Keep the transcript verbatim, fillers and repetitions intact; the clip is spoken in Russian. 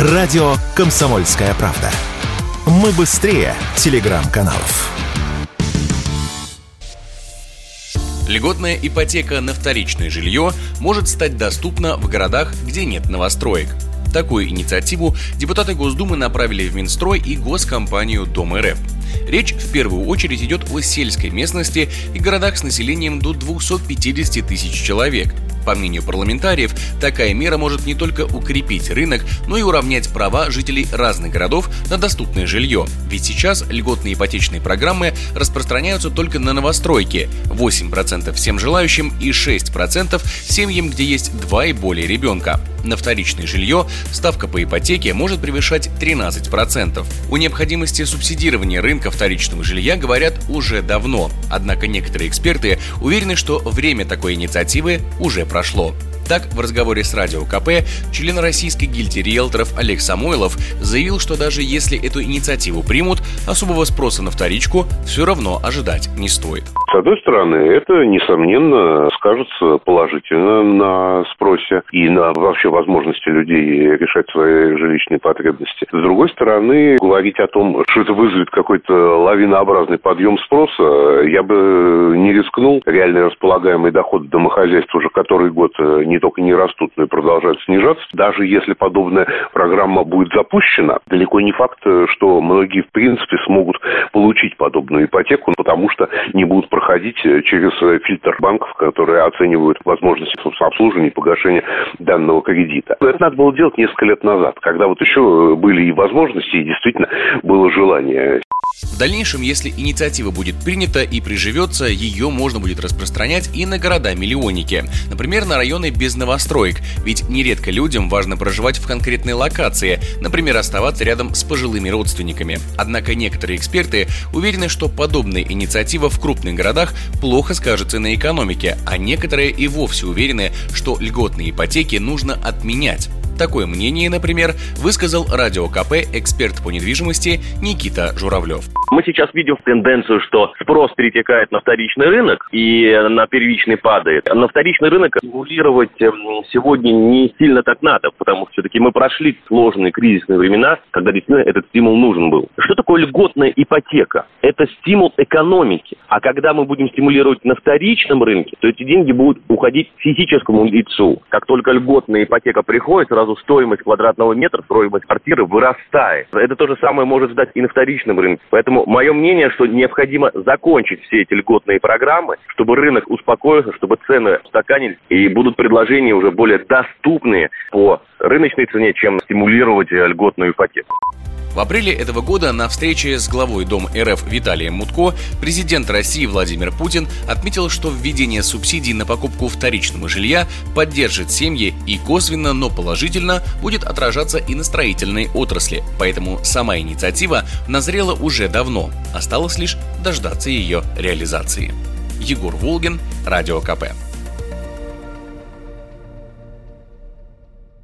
Радио «Комсомольская правда». Мы быстрее телеграм-каналов. Льготная ипотека на вторичное жилье может стать доступна в городах, где нет новостроек. Такую инициативу депутаты Госдумы направили в Минстрой и госкомпанию Дом.РФ. Речь в первую очередь идет о сельской местности и городах с населением до двести пятьдесят тысяч человек. По мнению парламентариев, такая мера может не только укрепить рынок, но и уравнять права жителей разных городов на доступное жилье. Ведь сейчас льготные ипотечные программы распространяются только на новостройки – восемь процентов всем желающим и шесть процентов семьям, где есть два и более ребенка. На вторичное жилье ставка по ипотеке может превышать тринадцать процентов. О необходимости субсидирования рынка вторичного жилья говорят уже давно. Однако некоторые эксперты уверены, что время такой инициативы уже прошло. Так, в разговоре с Радио КП член российской гильдии риэлторов Олег Самойлов заявил, что даже если эту инициативу примут, особого спроса на вторичку все равно ожидать не стоит. С одной стороны, это, несомненно, скажется положительно на спросе и на вообще возможности людей решать свои жилищные потребности. С другой стороны, говорить о том, что это вызовет какой-то лавинообразный подъем спроса, я бы не рискнул. Реально располагаемый доход домохозяйств уже который год не только не растут, но и продолжают снижаться. Даже если подобная программа будет запущена, далеко не факт, что многие в принципе смогут получить подобную ипотеку, потому что не будут проходить через фильтр банков, которые оценивают возможности обслуживания и погашения данного кредита. Но это надо было делать несколько лет назад, когда вот еще были и возможности, и действительно было желание. В дальнейшем, если инициатива будет принята и приживется, ее можно будет распространять и на города-миллионники. Например, на районы без новостроек. Ведь нередко людям важно проживать в конкретной локации, например, оставаться рядом с пожилыми родственниками. Однако некоторые эксперты уверены, что подобная инициатива в крупных городах плохо скажется на экономике, а некоторые и вовсе уверены, что льготные ипотеки нужно отменять. Такое мнение, например, высказал Радио КП эксперт по недвижимости Никита Журавлев. Мы сейчас видим тенденцию, что спрос перетекает на вторичный рынок и на первичный падает. На вторичный рынок регулировать сегодня не сильно так надо, потому что все-таки мы прошли сложные кризисные времена, когда действительно этот стимул нужен был. Что такое льготная ипотека? Это стимул экономики. А когда мы будем стимулировать на вторичном рынке, то эти деньги будут уходить физическому лицу. Как только льготная ипотека приходит, сразу стоимость квадратного метра, стоимость квартиры вырастает. Это то же самое может ждать и на вторичном рынке. Поэтому мое мнение, что необходимо закончить все эти льготные программы, чтобы рынок успокоился, чтобы цены устаканились, и будут предложения уже более доступные по рыночной цене, чем стимулировать льготную ипотеку. В апреле этого года на встрече с главой Дом.РФ Виталием Мутко президент России Владимир Путин отметил, что введение субсидий на покупку вторичного жилья поддержит семьи и косвенно, но положительно будет отражаться и на строительной отрасли. Поэтому сама инициатива назрела уже давно. Осталось лишь дождаться ее реализации. Егор Волгин, Радио КП.